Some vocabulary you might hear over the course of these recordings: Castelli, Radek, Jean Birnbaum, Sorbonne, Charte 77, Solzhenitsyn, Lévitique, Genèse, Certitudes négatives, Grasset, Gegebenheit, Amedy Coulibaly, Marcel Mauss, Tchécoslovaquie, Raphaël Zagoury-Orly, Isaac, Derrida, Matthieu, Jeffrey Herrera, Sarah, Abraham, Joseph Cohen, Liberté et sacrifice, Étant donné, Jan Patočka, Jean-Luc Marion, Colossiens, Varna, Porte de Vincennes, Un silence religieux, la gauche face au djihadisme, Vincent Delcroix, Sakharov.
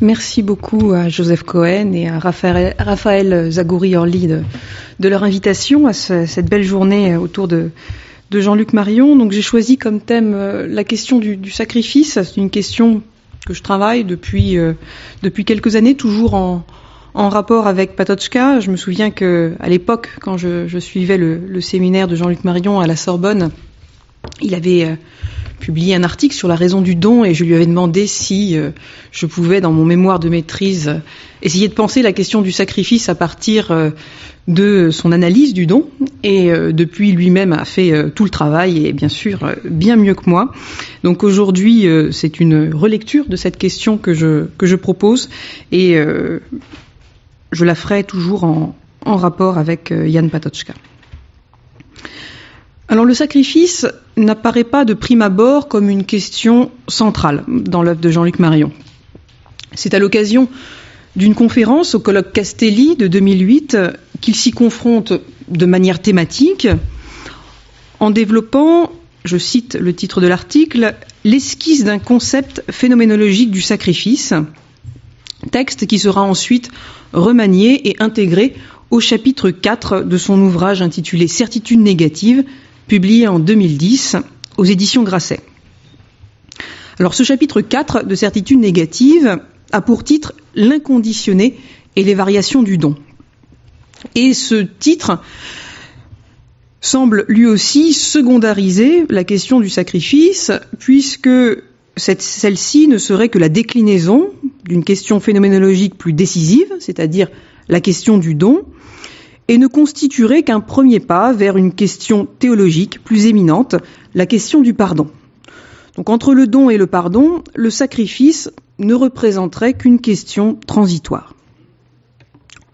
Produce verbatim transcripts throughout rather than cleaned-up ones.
Merci beaucoup à Joseph Cohen et à Raphaël, Raphaël Zagoury-Orly de, de leur invitation à ce, cette belle journée autour de, de Jean-Luc Marion. Donc j'ai choisi comme thème la question du, du sacrifice. C'est une question que je travaille depuis, euh, depuis quelques années, toujours en, en rapport avec Patočka. Je me souviens qu'à l'époque, quand je, je suivais le, le séminaire de Jean-Luc Marion à la Sorbonne, il avait... Euh, publié un article sur la raison du don et je lui avais demandé si euh, je pouvais, dans mon mémoire de maîtrise, euh, essayer de penser la question du sacrifice à partir euh, de son analyse du don. Et euh, depuis, lui-même a fait euh, tout le travail et bien sûr, euh, bien mieux que moi. Donc aujourd'hui, euh, c'est une relecture de cette question que je, que je propose et euh, je la ferai toujours en, en rapport avec euh, Jan Patočka. Alors le sacrifice n'apparaît pas de prime abord comme une question centrale dans l'œuvre de Jean-Luc Marion. C'est à l'occasion d'une conférence au colloque Castelli de deux mille huit qu'il s'y confronte de manière thématique en développant, je cite le titre de l'article, l'esquisse d'un concept phénoménologique du sacrifice, texte qui sera ensuite remanié et intégré au chapitre quatre de son ouvrage intitulé Certitudes négatives, publié en deux mille dix aux éditions Grasset. Alors ce chapitre quatre de Certitudes négatives a pour titre L'inconditionné et les variations du don. Et ce titre semble lui aussi secondariser la question du sacrifice, puisque cette, celle-ci ne serait que la déclinaison d'une question phénoménologique plus décisive, c'est-à-dire la question du don, et ne constituerait qu'un premier pas vers une question théologique plus éminente, la question du pardon. Donc entre le don et le pardon, le sacrifice ne représenterait qu'une question transitoire.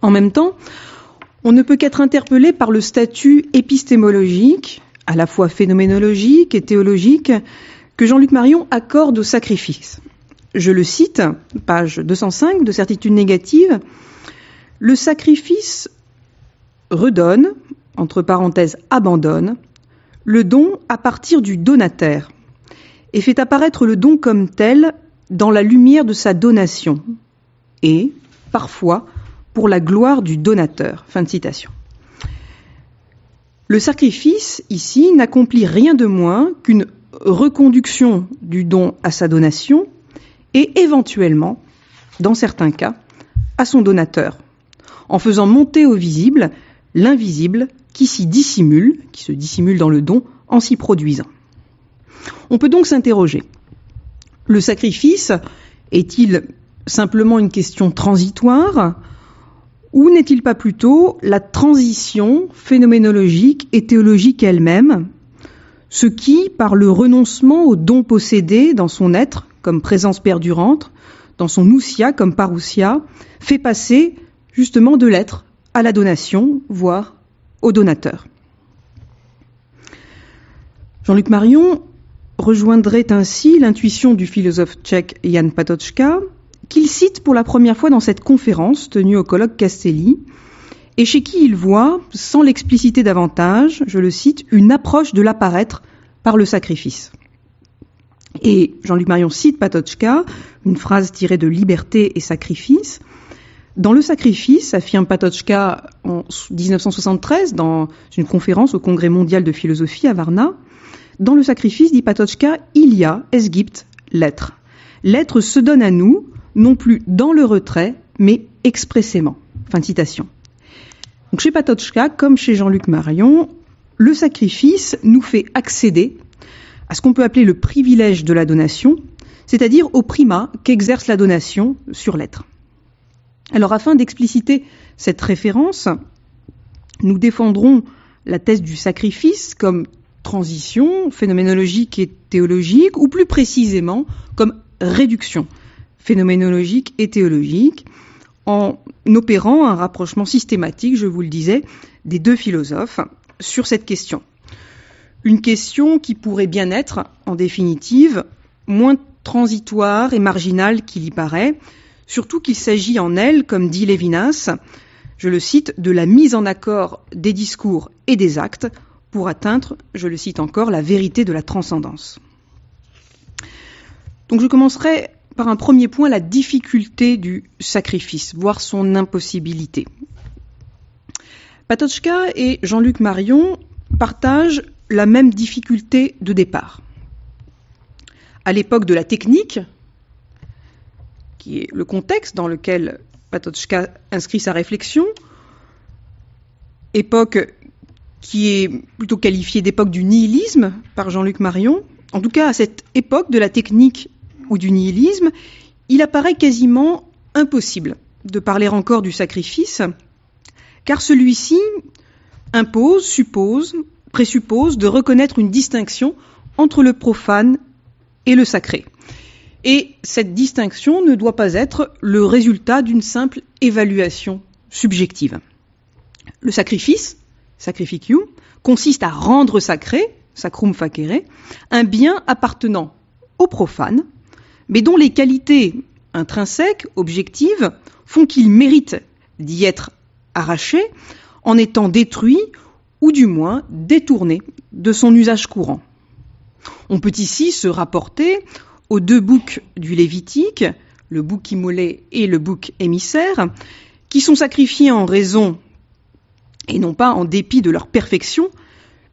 En même temps, on ne peut qu'être interpellé par le statut épistémologique, à la fois phénoménologique et théologique, que Jean-Luc Marion accorde au sacrifice. Je le cite, page deux cent cinq de Certitudes négatives, « Le sacrifice... redonne, entre parenthèses abandonne, le don à partir du donataire et fait apparaître le don comme tel dans la lumière de sa donation et, parfois, pour la gloire du donateur. » Fin de citation. Le sacrifice, ici, n'accomplit rien de moins qu'une reconduction du don à sa donation et éventuellement, dans certains cas, à son donateur, en faisant monter au visible l'invisible qui s'y dissimule, qui se dissimule dans le don, en s'y produisant. On peut donc s'interroger. Le sacrifice est-il simplement une question transitoire ou n'est-il pas plutôt la transition phénoménologique et théologique elle-même, ce qui, par le renoncement au don possédé dans son être comme présence perdurante, dans son ousia comme parousia, fait passer justement de l'être à la donation, voire au donateur. Jean-Luc Marion rejoindrait ainsi l'intuition du philosophe tchèque Jan Patočka, qu'il cite pour la première fois dans cette conférence tenue au colloque Castelli, et chez qui il voit, sans l'expliciter davantage, je le cite, une approche de l'apparaître par le sacrifice. Et Jean-Luc Marion cite Patočka, une phrase tirée de Liberté et sacrifice. Dans le sacrifice, affirme Patočka en dix-neuf cent soixante-treize, dans une conférence au Congrès mondial de philosophie à Varna, dans le sacrifice, dit Patočka, il y a, es gibt, l'être. L'être se donne à nous, non plus dans le retrait, mais expressément. Fin de citation. Donc chez Patočka, comme chez Jean-Luc Marion, le sacrifice nous fait accéder à ce qu'on peut appeler le privilège de la donation, c'est-à-dire au primat qu'exerce la donation sur l'être. Alors, afin d'expliciter cette référence, nous défendrons la thèse du sacrifice comme transition phénoménologique et théologique, ou plus précisément comme réduction phénoménologique et théologique, en opérant un rapprochement systématique, je vous le disais, des deux philosophes sur cette question. Une question qui pourrait bien être, en définitive, moins transitoire et marginale qu'il y paraît, surtout qu'il s'agit en elle, comme dit Lévinas, je le cite, de la mise en accord des discours et des actes pour atteindre, je le cite encore, la vérité de la transcendance. Donc je commencerai par un premier point la difficulté du sacrifice, voire son impossibilité. Patočka et Jean-Luc Marion partagent la même difficulté de départ. À l'époque de la technique, qui est le contexte dans lequel Patočka inscrit sa réflexion, époque qui est plutôt qualifiée d'époque du nihilisme par Jean-Luc Marion, en tout cas à cette époque de la technique ou du nihilisme, il apparaît quasiment impossible de parler encore du sacrifice, car celui-ci impose, suppose, présuppose de reconnaître une distinction entre le profane et le sacré. Et cette distinction ne doit pas être le résultat d'une simple évaluation subjective. Le sacrifice, sacrificium, consiste à rendre sacré, sacrum facere, un bien appartenant au profane, mais dont les qualités intrinsèques, objectives, font qu'il mérite d'y être arraché en étant détruit ou du moins détourné de son usage courant. On peut ici se rapporter aux deux boucs du Lévitique, le bouc immolé et le bouc émissaire, qui sont sacrifiés en raison et non pas en dépit de leur perfection,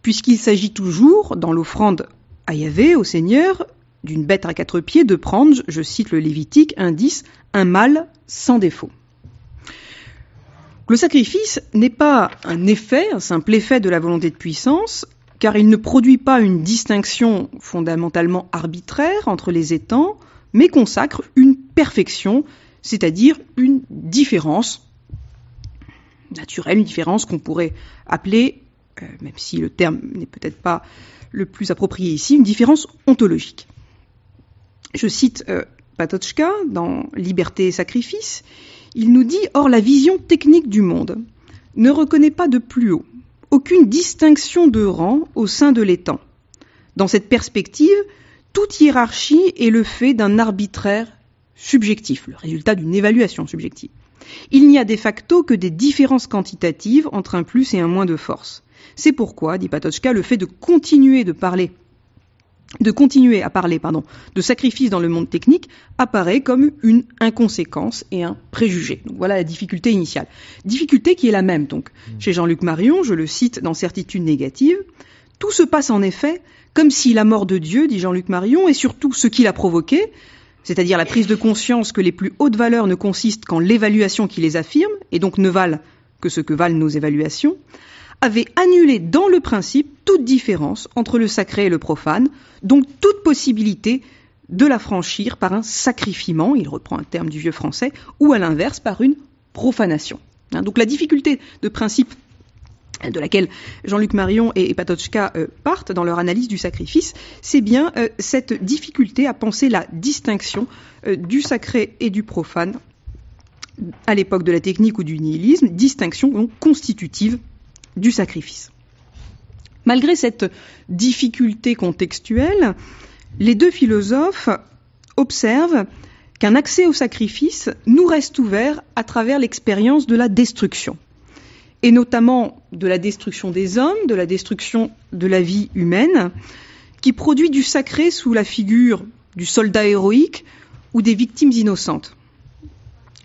puisqu'il s'agit toujours, dans l'offrande à Yahvé, au Seigneur, d'une bête à quatre pieds, de prendre, je cite le Lévitique, indice, un mâle sans défaut. Le sacrifice n'est pas un effet, un simple effet de la volonté de puissance, car il ne produit pas une distinction fondamentalement arbitraire entre les étangs, mais consacre une perfection, c'est-à-dire une différence naturelle, une différence qu'on pourrait appeler, euh, même si le terme n'est peut-être pas le plus approprié ici, une différence ontologique. Je cite euh, Patočka dans Liberté et sacrifice. Il nous dit « Or la vision technique du monde ne reconnaît pas de plus haut aucune distinction de rang au sein de l'étang. Dans cette perspective, toute hiérarchie est le fait d'un arbitraire subjectif, le résultat d'une évaluation subjective. Il n'y a de facto que des différences quantitatives entre un plus et un moins de force. C'est pourquoi, dit Patočka, le fait de continuer de parler, de continuer à parler, pardon, de sacrifice dans le monde technique apparaît comme une inconséquence et un préjugé. Donc voilà la difficulté initiale. Difficulté qui est la même donc. Chez Jean-Luc Marion, je le cite dans Certitudes négatives, « Tout se passe en effet comme si la mort de Dieu, dit Jean-Luc Marion, et surtout ce qui l'a provoqué, c'est-à-dire la prise de conscience que les plus hautes valeurs ne consistent qu'en l'évaluation qui les affirme, et donc ne valent que ce que valent nos évaluations, avait annulé dans le principe toute différence entre le sacré et le profane, donc toute possibilité de l'affranchir par un sacrifiement, il reprend un terme du vieux français, ou à l'inverse par une profanation. Hein, donc la difficulté de principe de laquelle Jean-Luc Marion et Patočka euh, partent dans leur analyse du sacrifice, c'est bien euh, cette difficulté à penser la distinction euh, du sacré et du profane à l'époque de la technique ou du nihilisme, distinction donc constitutive du sacrifice. Malgré cette difficulté contextuelle, les deux philosophes observent qu'un accès au sacrifice nous reste ouvert à travers l'expérience de la destruction, et notamment de la destruction des hommes, de la destruction de la vie humaine, qui produit du sacré sous la figure du soldat héroïque ou des victimes innocentes.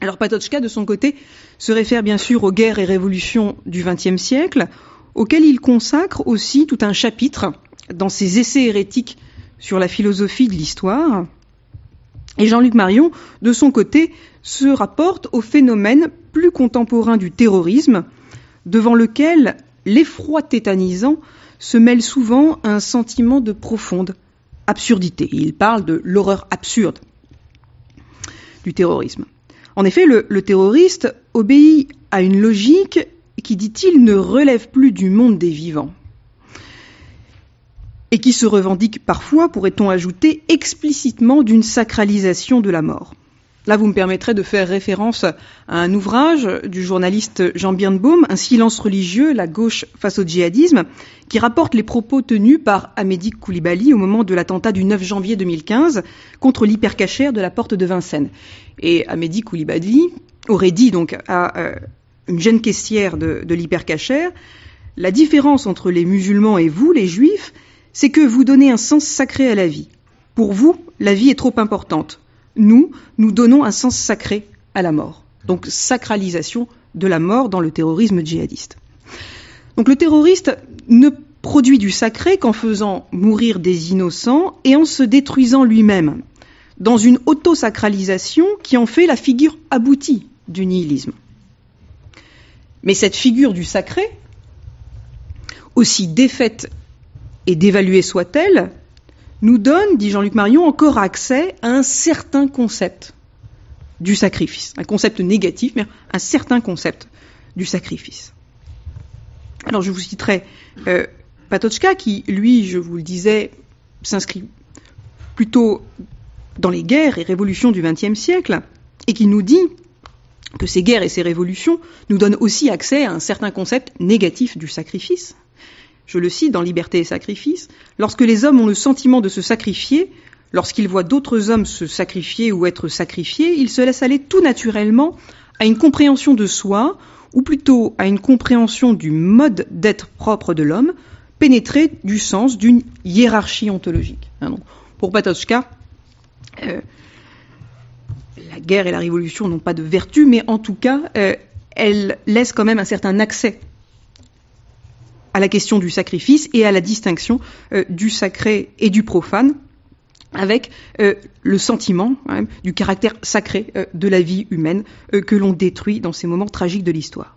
Alors Patočka, de son côté, se réfère bien sûr aux guerres et révolutions du vingtième siècle, auxquelles il consacre aussi tout un chapitre dans ses essais hérétiques sur la philosophie de l'histoire. Et Jean-Luc Marion, de son côté, se rapporte au phénomène plus contemporain du terrorisme, devant lequel l'effroi tétanisant se mêle souvent à un sentiment de profonde absurdité. Il parle de l'horreur absurde du terrorisme. En effet, le, le terroriste obéit à une logique qui, dit-il, ne relève plus du monde des vivants et qui se revendique parfois, pourrait-on ajouter, explicitement d'une sacralisation de la mort. Là, vous me permettrez de faire référence à un ouvrage du journaliste Jean Birnbaum, Un silence religieux, la gauche face au djihadisme, qui rapporte les propos tenus par Amedy Coulibaly au moment de l'attentat du neuf janvier deux mille quinze contre l'hypercachère de la Porte de Vincennes. Et Amedy Coulibaly aurait dit donc à euh, une jeune caissière de, de l'hypercachère « La différence entre les musulmans et vous, les juifs, c'est que vous donnez un sens sacré à la vie. Pour vous, la vie est trop importante. nous, nous donnons un sens sacré à la mort. Donc sacralisation de la mort dans le terrorisme djihadiste. Donc le terroriste ne produit du sacré qu'en faisant mourir des innocents et en se détruisant lui-même, dans une autosacralisation qui en fait la figure aboutie du nihilisme. Mais cette figure du sacré, aussi défaite et dévaluée soit-elle, nous donne, dit Jean-Luc Marion, encore accès à un certain concept du sacrifice. Un concept négatif, mais un certain concept du sacrifice. Alors je vous citerai euh, Patočka, qui, lui, je vous le disais, s'inscrit plutôt dans les guerres et révolutions du vingtième siècle, et qui nous dit que ces guerres et ces révolutions nous donnent aussi accès à un certain concept négatif du sacrifice. Je le cite dans Liberté et sacrifice, « Lorsque les hommes ont le sentiment de se sacrifier, lorsqu'ils voient d'autres hommes se sacrifier ou être sacrifiés, ils se laissent aller tout naturellement à une compréhension de soi, ou plutôt à une compréhension du mode d'être propre de l'homme, pénétrée du sens d'une hiérarchie ontologique. » Hein, donc, pour Patočka, euh, la guerre et la révolution n'ont pas de vertu, mais en tout cas, euh, elles laissent quand même un certain accès à la question du sacrifice et à la distinction euh, du sacré et du profane, avec euh, le sentiment hein, du caractère sacré euh, de la vie humaine euh, que l'on détruit dans ces moments tragiques de l'histoire.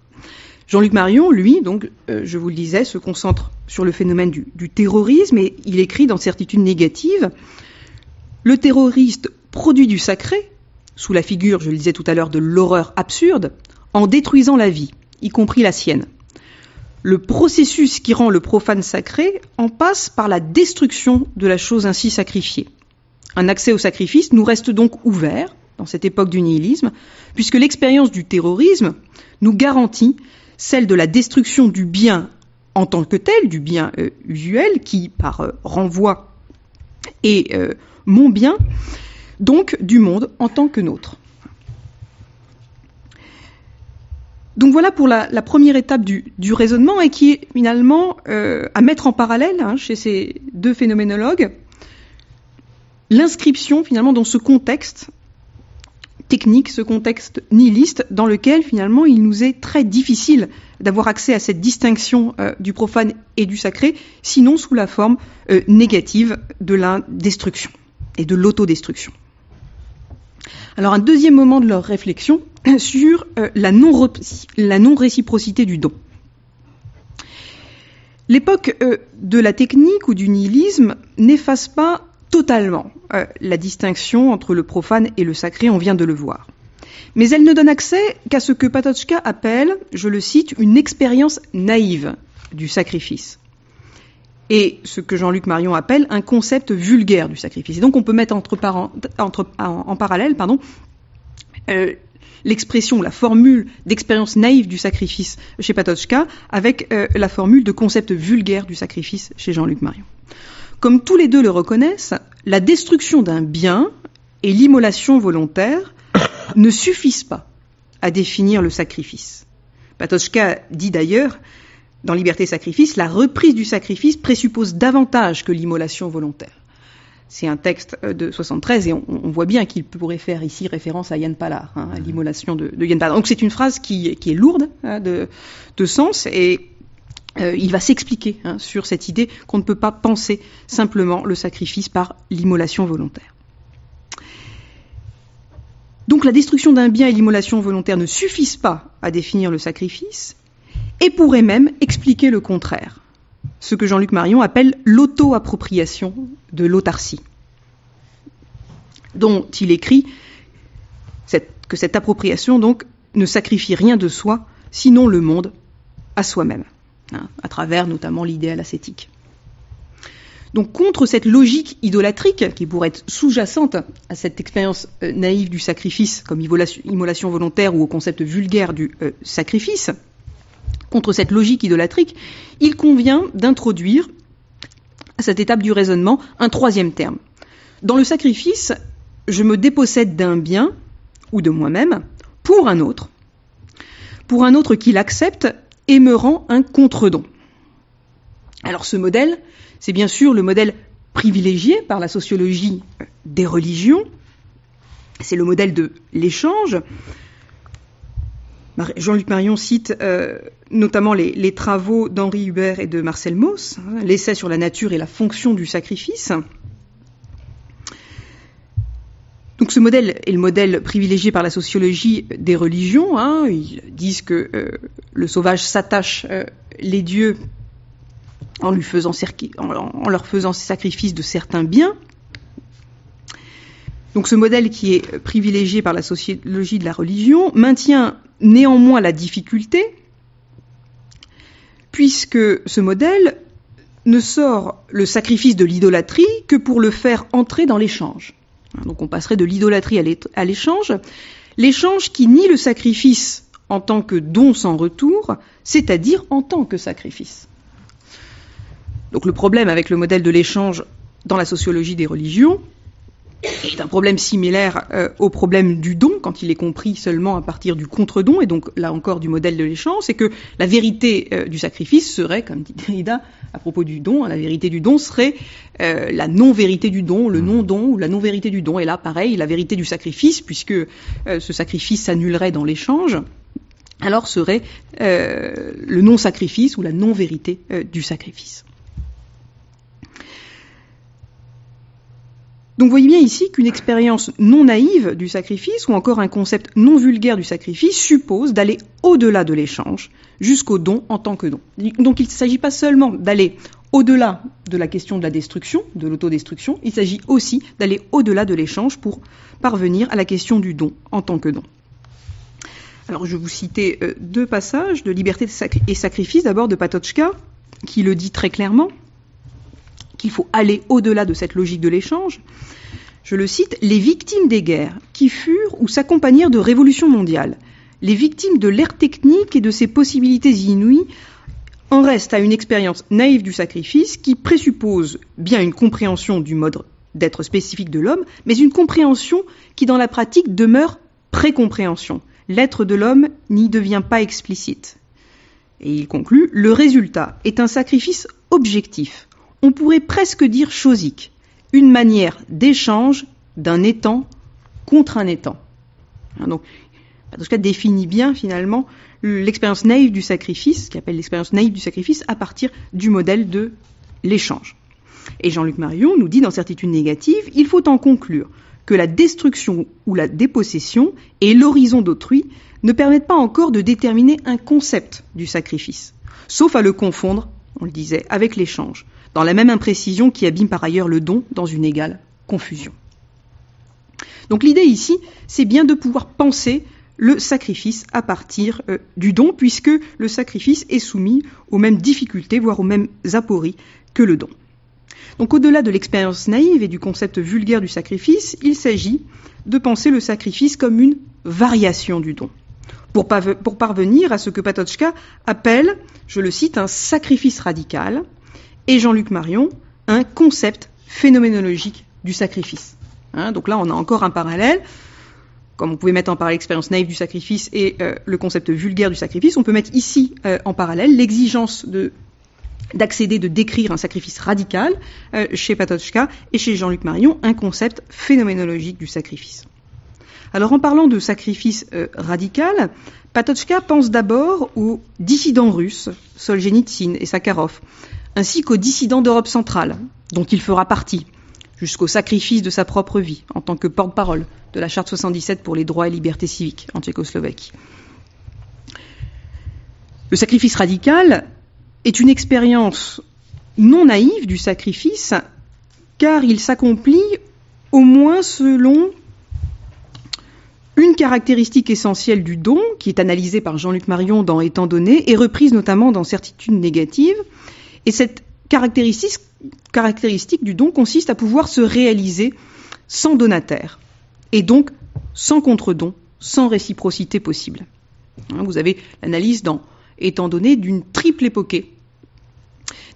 Jean-Luc Marion, lui, donc, euh, je vous le disais, se concentre sur le phénomène du, du terrorisme et il écrit dans Certitudes négatives « Le terroriste produit du sacré, sous la figure, je le disais tout à l'heure, de l'horreur absurde, en détruisant la vie, y compris la sienne. » Le processus qui rend le profane sacré en passe par la destruction de la chose ainsi sacrifiée. Un accès au sacrifice nous reste donc ouvert, dans cette époque du nihilisme, puisque l'expérience du terrorisme nous garantit celle de la destruction du bien en tant que tel, du bien euh, usuel, qui, par euh, renvoi, est euh, mon bien, donc du monde en tant que nôtre. Donc voilà pour la, la première étape du, du raisonnement et qui est finalement euh, à mettre en parallèle hein, chez ces deux phénoménologues l'inscription finalement dans ce contexte technique, ce contexte nihiliste dans lequel finalement il nous est très difficile d'avoir accès à cette distinction euh, du profane et du sacré, sinon sous la forme euh, négative de la destruction et de l'autodestruction. Alors un deuxième moment de leur réflexion sur euh, la, non la non-réciprocité du don. L'époque euh, de la technique ou du nihilisme n'efface pas totalement euh, la distinction entre le profane et le sacré, on vient de le voir. Mais elle ne donne accès qu'à ce que Patočka appelle, je le cite, une expérience naïve du sacrifice. Et ce que Jean-Luc Marion appelle un concept vulgaire du sacrifice. Et donc on peut mettre entre par- entre, en, en parallèle pardon, euh, l'expression, la formule d'expérience naïve du sacrifice chez Patočka avec euh, la formule de concept vulgaire du sacrifice chez Jean-Luc Marion. Comme tous les deux le reconnaissent, la destruction d'un bien et l'immolation volontaire ne suffisent pas à définir le sacrifice. Patočka dit d'ailleurs... Dans Liberté et sacrifice, la reprise du sacrifice présuppose davantage que l'immolation volontaire. C'est un texte de soixante-treize et on, on voit bien qu'il pourrait faire ici référence à Jan Pallard, hein, à l'immolation de, de Jan Pallard. Donc c'est une phrase qui, qui est lourde hein, de, de sens et euh, il va s'expliquer hein, sur cette idée qu'on ne peut pas penser simplement le sacrifice par l'immolation volontaire. Donc la destruction d'un bien et l'immolation volontaire ne suffisent pas à définir le sacrifice. Et pourrait même expliquer le contraire, ce que Jean-Luc Marion appelle l'auto-appropriation de l'autarcie, dont il écrit cette, que cette appropriation donc ne sacrifie rien de soi, sinon le monde à soi-même, hein, à travers notamment l'idéal ascétique. Donc contre cette logique idolatrique, qui pourrait être sous-jacente à cette expérience euh, naïve du sacrifice, comme immolation volontaire ou au concept vulgaire du euh, sacrifice, contre cette logique idolatrique, il convient d'introduire à cette étape du raisonnement un troisième terme. Dans le sacrifice, je me dépossède d'un bien ou de moi-même pour un autre, pour un autre qui l'accepte et me rend un contre-don. Alors ce modèle, c'est bien sûr le modèle privilégié par la sociologie des religions, c'est le modèle de l'échange. Jean-Luc Marion cite euh, notamment les, les travaux d'Henri Hubert et de Marcel Mauss, hein, l'essai sur la nature et la fonction du sacrifice. Donc ce modèle est le modèle privilégié par la sociologie des religions. Hein. Ils disent que euh, le sauvage s'attache euh, les dieux en, lui faisant cerqui- en, en leur faisant sacrifice de certains biens. Donc ce modèle qui est privilégié par la sociologie de la religion maintient néanmoins la difficulté, puisque ce modèle ne sort le sacrifice de l'idolâtrie que pour le faire entrer dans l'échange. Donc on passerait de l'idolâtrie à l'échange, l'échange qui nie le sacrifice en tant que don sans retour, c'est-à-dire en tant que sacrifice. Donc le problème avec le modèle de l'échange dans la sociologie des religions est un problème similaire euh, au problème du don, quand il est compris seulement à partir du contre-don, et donc là encore du modèle de l'échange, c'est que la vérité euh, du sacrifice serait, comme dit Derrida à propos du don, hein, la vérité du don serait euh, la non-vérité du don, le non-don ou la non-vérité du don. Et là, pareil, la vérité du sacrifice, puisque euh, ce sacrifice s'annulerait dans l'échange, alors serait euh, le non-sacrifice ou la non-vérité euh, du sacrifice. Donc vous voyez bien ici qu'une expérience non naïve du sacrifice ou encore un concept non vulgaire du sacrifice suppose d'aller au-delà de l'échange, jusqu'au don en tant que don. Donc il ne s'agit pas seulement d'aller au-delà de la question de la destruction, de l'autodestruction, il s'agit aussi d'aller au-delà de l'échange pour parvenir à la question du don en tant que don. Alors je vais vous citer deux passages de Liberté et sacrifice, d'abord de Patočka, qui le dit très clairement, qu'il faut aller au-delà de cette logique de l'échange. Je le cite, « Les victimes des guerres qui furent ou s'accompagnèrent de révolutions mondiales, les victimes de l'ère technique et de ses possibilités inouïes, en restent à une expérience naïve du sacrifice qui présuppose bien une compréhension du mode d'être spécifique de l'homme, mais une compréhension qui dans la pratique demeure précompréhension. L'être de l'homme n'y devient pas explicite. » Et il conclut, « Le résultat est un sacrifice objectif. On pourrait presque dire chosique, une manière d'échange d'un étang contre un étang. » Donc, Patočka définit bien finalement l'expérience naïve du sacrifice, ce qu'il appelle l'expérience naïve du sacrifice, à partir du modèle de l'échange. Et Jean-Luc Marion nous dit dans Certitudes négatives, il faut en conclure que la destruction ou la dépossession et l'horizon d'autrui ne permettent pas encore de déterminer un concept du sacrifice, sauf à le confondre, on le disait, avec l'échange, dans la même imprécision qui abîme par ailleurs le don dans une égale confusion. Donc l'idée ici, c'est bien de pouvoir penser le sacrifice à partir euh, du don, puisque le sacrifice est soumis aux mêmes difficultés, voire aux mêmes apories que le don. Donc au-delà de l'expérience naïve et du concept vulgaire du sacrifice, il s'agit de penser le sacrifice comme une variation du don, pour, pav- pour parvenir à ce que Patočka appelle, je le cite, un sacrifice radical, et Jean-Luc Marion, un concept phénoménologique du sacrifice. Hein, donc là, on a encore un parallèle. Comme on pouvait mettre en parallèle l'expérience naïve du sacrifice et euh, le concept vulgaire du sacrifice, on peut mettre ici euh, en parallèle l'exigence de, d'accéder, de décrire un sacrifice radical euh, chez Patočka et chez Jean-Luc Marion, un concept phénoménologique du sacrifice. Alors en parlant de sacrifice euh, radical, Patočka pense d'abord aux dissidents russes, Solzhenitsyn et Sakharov, ainsi qu'aux dissidents d'Europe centrale, dont il fera partie, jusqu'au sacrifice de sa propre vie, en tant que porte-parole de la Charte soixante-dix-sept pour les droits et libertés civiques en Tchécoslovaquie. Le sacrifice radical est une expérience non naïve du sacrifice, car il s'accomplit au moins selon une caractéristique essentielle du don, qui est analysée par Jean-Luc Marion dans Étant donné, et reprise notamment dans Certitudes négatives. Et cette caractéristique, caractéristique du don consiste à pouvoir se réaliser sans donataire, et donc sans contre-don, sans réciprocité possible. Vous avez l'analyse dans Étant donné d'une triple époquée,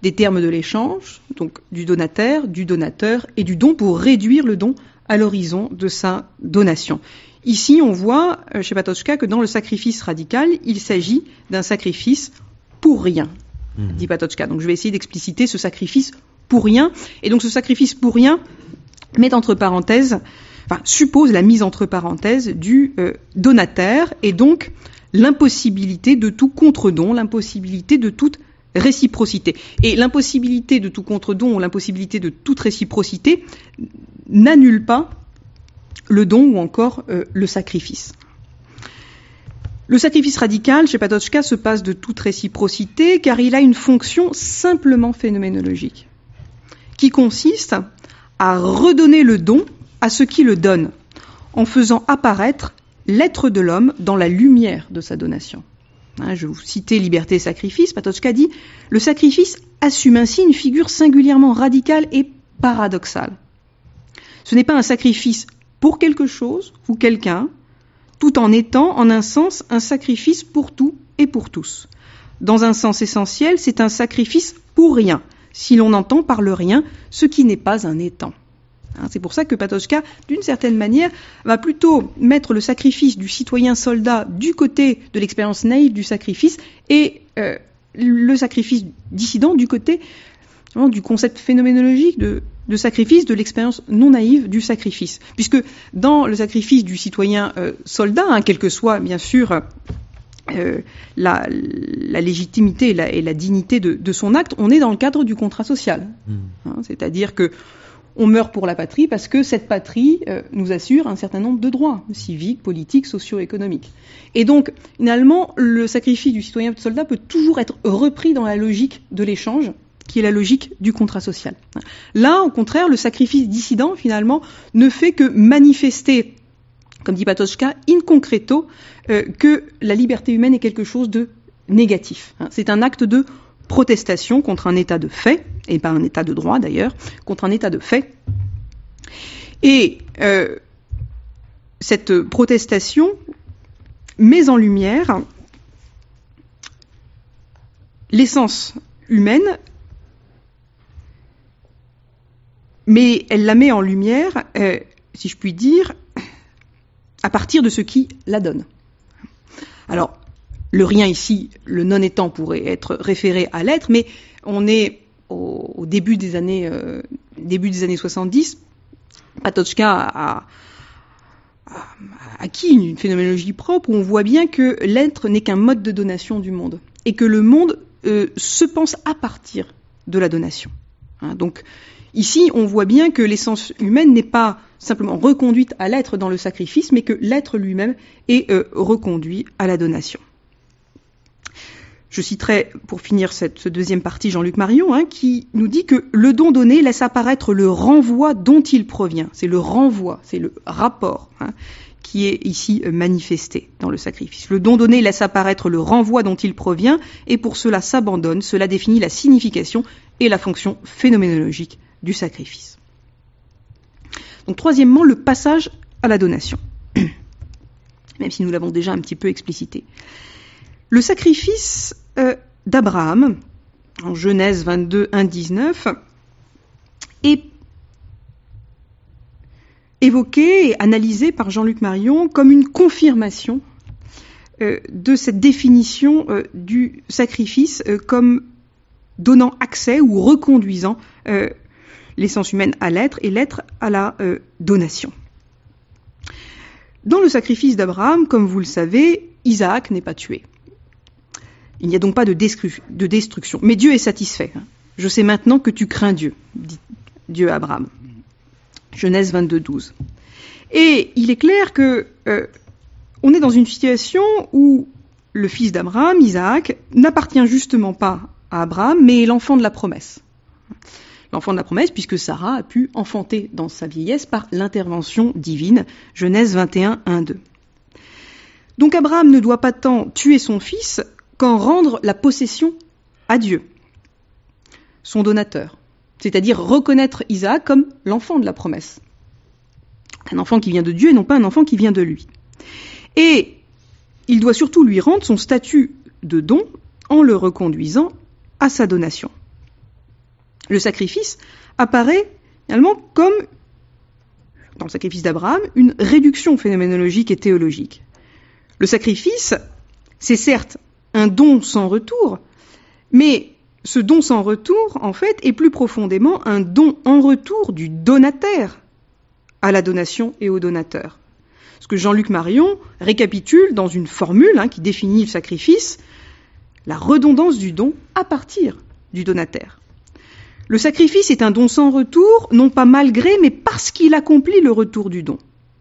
des termes de l'échange, donc du donataire, du donateur et du don pour réduire le don à l'horizon de sa donation. Ici, on voit chez Patočka que dans le sacrifice radical, il s'agit d'un sacrifice pour rien. Dit Patočka. Donc je vais essayer d'expliciter ce sacrifice pour rien. Et donc ce sacrifice pour rien met entre parenthèses enfin, suppose la mise entre parenthèses du euh, donataire et donc l'impossibilité de tout contre-don, l'impossibilité de toute réciprocité. Et l'impossibilité de tout contre-don ou l'impossibilité de toute réciprocité n'annule pas le don ou encore euh, le sacrifice. Le sacrifice radical, chez Patočka, se passe de toute réciprocité car il a une fonction simplement phénoménologique qui consiste à redonner le don à ce qui le donne en faisant apparaître l'être de l'homme dans la lumière de sa donation. Hein, je vais vous citer Liberté et sacrifice. Patočka dit « Le sacrifice assume ainsi une figure singulièrement radicale et paradoxale. Ce n'est pas un sacrifice pour quelque chose ou quelqu'un, tout en étant, en un sens, un sacrifice pour tout et pour tous. Dans un sens essentiel, c'est un sacrifice pour rien, si l'on entend par le rien ce qui n'est pas un étant. » Hein, c'est pour ça que Patočka, d'une certaine manière, va plutôt mettre le sacrifice du citoyen-soldat du côté de l'expérience naïve du sacrifice et euh, le sacrifice dissident du côté euh, du concept phénoménologique de... de sacrifice, de l'expérience non naïve du sacrifice. Puisque dans le sacrifice du citoyen euh, soldat, hein, quelle que soit bien sûr euh, la, la légitimité et la, et la dignité de, de son acte, on est dans le cadre du contrat social. Mmh. Hein, c'est-à-dire que on meurt pour la patrie parce que cette patrie euh, nous assure un certain nombre de droits civiques, politiques, socio-économiques. Et donc, finalement, le sacrifice du citoyen soldat peut toujours être repris dans la logique de l'échange, qui est la logique du contrat social. Là, au contraire, le sacrifice dissident, finalement, ne fait que manifester, comme dit Patočka, in concreto, euh, que la liberté humaine est quelque chose de négatif. C'est un acte de protestation contre un état de fait, et pas un état de droit d'ailleurs, contre un état de fait. Et euh, cette protestation met en lumière l'essence humaine, mais elle la met en lumière, euh, si je puis dire, à partir de ce qui la donne. Alors, le rien ici, le non-étant pourrait être référé à l'être, mais on est au, au début des années, euh, début des années soixante-dix. Patočka a, a, a acquis une phénoménologie propre où on voit bien que l'être n'est qu'un mode de donation du monde et que le monde euh, se pense à partir de la donation. Hein, donc, ici, on voit bien que l'essence humaine n'est pas simplement reconduite à l'être dans le sacrifice, mais que l'être lui-même est euh, reconduit à la donation. Je citerai, pour finir cette deuxième partie, Jean-Luc Marion, hein, qui nous dit que le don donné laisse apparaître le renvoi dont il provient. C'est le renvoi, c'est le rapport, hein, qui est ici manifesté dans le sacrifice. Le don donné laisse apparaître le renvoi dont il provient, et pour cela s'abandonne. Cela définit la signification et la fonction phénoménologique du sacrifice. Donc, troisièmement, le passage à la donation, même si nous l'avons déjà un petit peu explicité. Le sacrifice euh, d'Abraham, en Genèse vingt-deux, un à dix-neuf, est évoqué et analysé par Jean-Luc Marion comme une confirmation euh, de cette définition euh, du sacrifice euh, comme donnant accès ou reconduisant euh, l'essence humaine à l'être et l'être à la euh, donation. Dans le sacrifice d'Abraham, comme vous le savez, Isaac n'est pas tué. Il n'y a donc pas de, destru- de destruction. Mais Dieu est satisfait. Je sais maintenant que tu crains Dieu, dit Dieu à Abraham. Genèse vingt-deux, douze. Et il est clair que euh, on est dans une situation où le fils d'Abraham, Isaac, n'appartient justement pas à Abraham, mais est l'enfant de la promesse. L'enfant de la promesse, puisque Sarah a pu enfanter dans sa vieillesse par l'intervention divine, Genèse vingt et un, un à deux. Donc Abraham ne doit pas tant tuer son fils qu'en rendre la possession à Dieu, son donateur, c'est-à-dire reconnaître Isaac comme l'enfant de la promesse. Un enfant qui vient de Dieu et non pas un enfant qui vient de lui. Et il doit surtout lui rendre son statut de don en le reconduisant à sa donation. Le sacrifice apparaît finalement comme, dans le sacrifice d'Abraham, une réduction phénoménologique et théologique. Le sacrifice, c'est certes un don sans retour, mais ce don sans retour, en fait, est plus profondément un don en retour du donataire à la donation et au donateur. Ce que Jean-Luc Marion récapitule dans une formule hein, qui définit le sacrifice, la redondance du don à partir du donataire. Le sacrifice est un don sans retour, non pas malgré, mais parce qu'il accomplit le retour du don,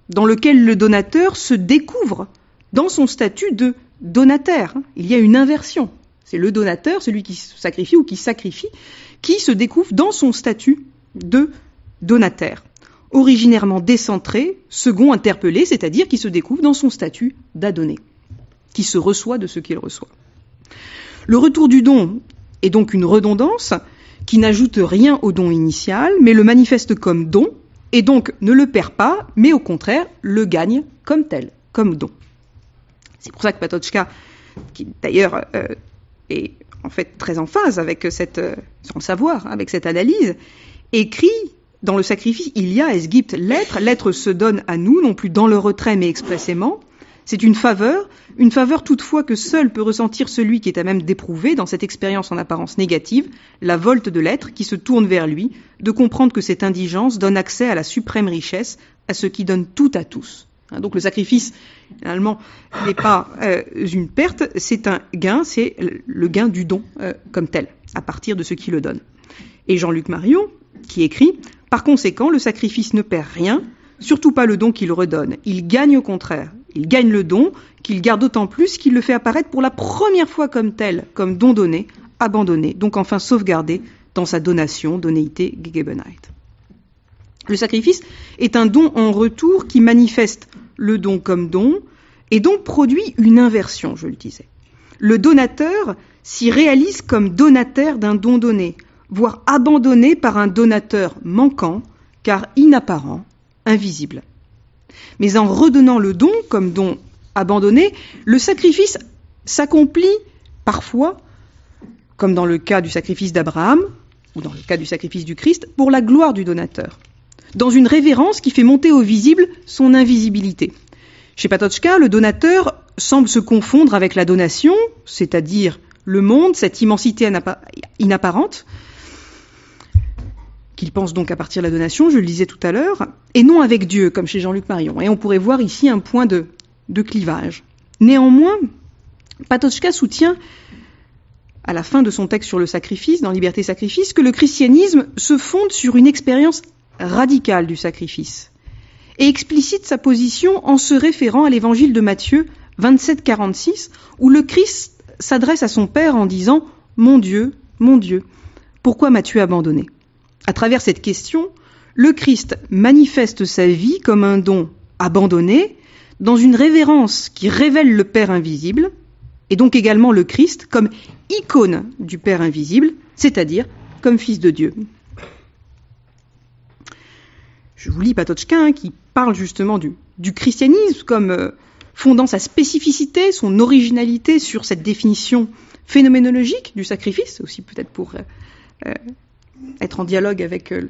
dans lequel le donateur se découvre dans son statut de donataire. Il y a une inversion. C'est le donateur, celui qui sacrifie ou qui sacrifie, qui se découvre dans son statut de donataire, originairement décentré, second interpellé, c'est-à-dire qui se découvre dans son statut d'adonné, qui se reçoit de ce qu'il reçoit. Le retour du don est donc une redondance qui n'ajoute rien au don initial, mais le manifeste comme don, et donc ne le perd pas, mais au contraire le gagne comme tel, comme don. C'est pour ça que Patočka, qui d'ailleurs euh, est en fait très en phase avec cette, euh, sans le savoir, avec cette analyse, écrit dans le sacrifice, il y a es gibt l'être, l'être se donne à nous, non plus dans le retrait mais expressément. C'est une faveur, une faveur toutefois que seul peut ressentir celui qui est à même d'éprouver, dans cette expérience en apparence négative, la volte de l'être qui se tourne vers lui, de comprendre que cette indigence donne accès à la suprême richesse, à ce qui donne tout à tous. Hein, donc le sacrifice, finalement, n'est pas euh, une perte, c'est un gain, c'est le gain du don euh, comme tel, à partir de ce qui le donne. Et Jean-Luc Marion, qui écrit, « Par conséquent, le sacrifice ne perd rien, surtout pas le don qu'il redonne. Il gagne au contraire. Il gagne le don, qu'il garde d'autant plus qu'il le fait apparaître pour la première fois comme tel, comme don donné, abandonné, donc enfin sauvegardé dans sa donation, donéité, Gegebenheit. Le sacrifice est un don en retour qui manifeste le don comme don et donc produit une inversion, je le disais. Le donateur s'y réalise comme donataire d'un don donné, voire abandonné par un donateur manquant, car inapparent, invisible. Mais en redonnant le don comme don abandonné, le sacrifice s'accomplit parfois, comme dans le cas du sacrifice d'Abraham, ou dans le cas du sacrifice du Christ, pour la gloire du donateur, dans une révérence qui fait monter au visible son invisibilité. Chez Patočka, le donateur semble se confondre avec la donation, c'est-à-dire le monde, cette immensité inapparente, qu'il pense donc à partir de la donation, je le disais tout à l'heure, et non avec Dieu, comme chez Jean-Luc Marion. Et on pourrait voir ici un point de, de clivage. Néanmoins, Patočka soutient, à la fin de son texte sur le sacrifice, dans Liberté et sacrifice, que le christianisme se fonde sur une expérience radicale du sacrifice, et explicite sa position en se référant à l'évangile de Matthieu vingt-sept quarante-six, où le Christ s'adresse à son Père en disant « Mon Dieu, mon Dieu, pourquoi m'as-tu abandonné ?» À travers cette question, le Christ manifeste sa vie comme un don abandonné dans une révérence qui révèle le Père invisible, et donc également le Christ comme icône du Père invisible, c'est-à-dire comme Fils de Dieu. Je vous lis Patočka hein, qui parle justement du, du christianisme comme euh, fondant sa spécificité, son originalité sur cette définition phénoménologique du sacrifice, aussi peut-être pour... Euh, euh, être en dialogue avec euh,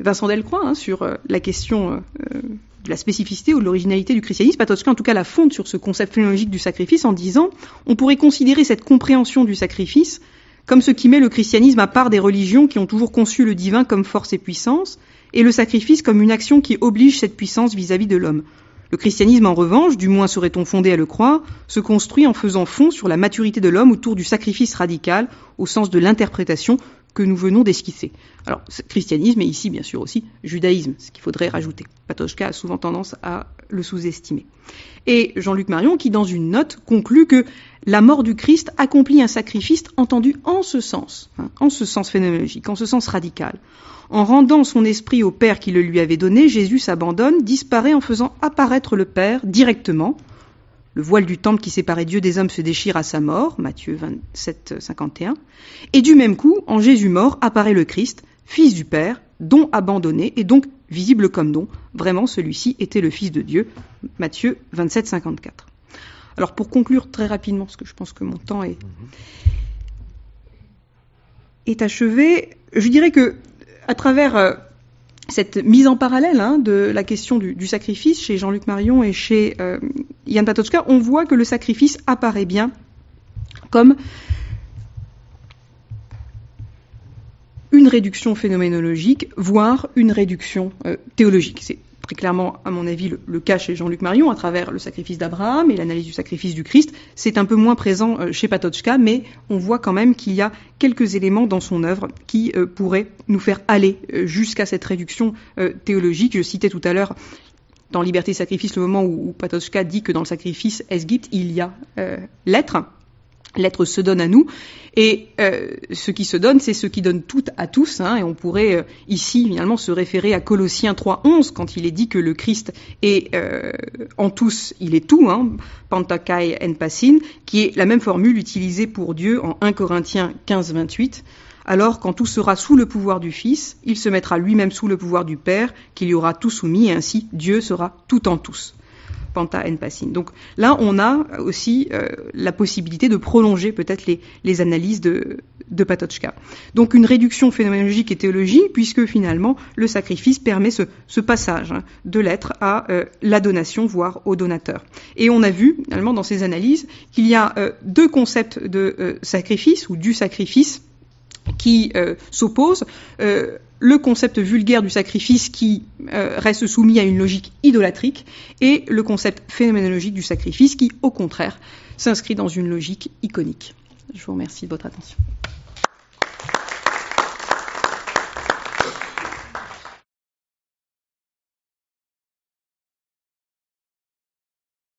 Vincent Delcroix hein, sur euh, la question euh, de la spécificité ou de l'originalité du christianisme. Patočka, en tout cas, la fonde sur ce concept phénoménologique du sacrifice en disant « On pourrait considérer cette compréhension du sacrifice comme ce qui met le christianisme à part des religions qui ont toujours conçu le divin comme force et puissance, et le sacrifice comme une action qui oblige cette puissance vis-à-vis de l'homme. Le christianisme, en revanche, du moins serait-on fondé à le croire, se construit en faisant fond sur la maturité de l'homme autour du sacrifice radical au sens de l'interprétation que nous venons d'esquisser. » Alors, christianisme et ici, bien sûr, aussi judaïsme, ce qu'il faudrait rajouter. Patočka a souvent tendance à le sous-estimer. Et Jean-Luc Marion, qui, dans une note, conclut que la mort du Christ accomplit un sacrifice entendu en ce sens, hein, en ce sens phénoménologique, en ce sens radical. En rendant son esprit au Père qui le lui avait donné, Jésus s'abandonne, disparaît en faisant apparaître le Père directement. Le voile du temple qui séparait Dieu des hommes se déchire à sa mort, Matthieu vingt-sept cinquante et un. Et du même coup, en Jésus mort, apparaît le Christ, Fils du Père, don abandonné, et donc visible comme don. Vraiment, celui-ci était le Fils de Dieu, Matthieu vingt-sept cinquante-quatre. Alors, pour conclure très rapidement, parce que je pense que mon temps est, est achevé, je dirais que, à travers... Euh, cette mise en parallèle hein, de la question du, du sacrifice chez Jean-Luc Marion et chez euh, Jan Patočka, on voit que le sacrifice apparaît bien comme une réduction phénoménologique, voire une réduction euh, théologique. C'est très clairement, à mon avis, le, le cas chez Jean-Luc Marion, à travers le sacrifice d'Abraham et l'analyse du sacrifice du Christ. C'est un peu moins présent euh, chez Patočka, mais on voit quand même qu'il y a quelques éléments dans son œuvre qui euh, pourraient nous faire aller euh, jusqu'à cette réduction euh, théologique. Je citais tout à l'heure dans Liberté et sacrifice le moment où, où Patočka dit que dans le sacrifice esgypte, il y a euh, l'être. L'être se donne à nous, et euh, ce qui se donne, c'est ce qui donne tout à tous, hein, et on pourrait euh, ici finalement se référer à Colossiens trois onze, quand il est dit que le Christ est euh, en tous, il est tout, hein, pantakai en passin, qui est la même formule utilisée pour Dieu en un Corinthiens quinze vingt-huit. Alors, quand tout sera sous le pouvoir du Fils, il se mettra lui-même sous le pouvoir du Père, qu'il y aura tout soumis, et ainsi Dieu sera tout en tous. Panta en passin. Donc là, on a aussi euh, la possibilité de prolonger peut-être les, les analyses de, de Patočka. Donc une réduction phénoménologique et théologique, puisque finalement le sacrifice permet ce, ce passage hein, de l'être à euh, la donation, voire au donateur. Et on a vu finalement dans ces analyses qu'il y a euh, deux concepts de euh, sacrifice ou du sacrifice qui euh, s'opposent. Euh, le concept vulgaire du sacrifice qui euh, reste soumis à une logique idolâtrique et le concept phénoménologique du sacrifice qui, au contraire, s'inscrit dans une logique iconique. Je vous remercie de votre attention.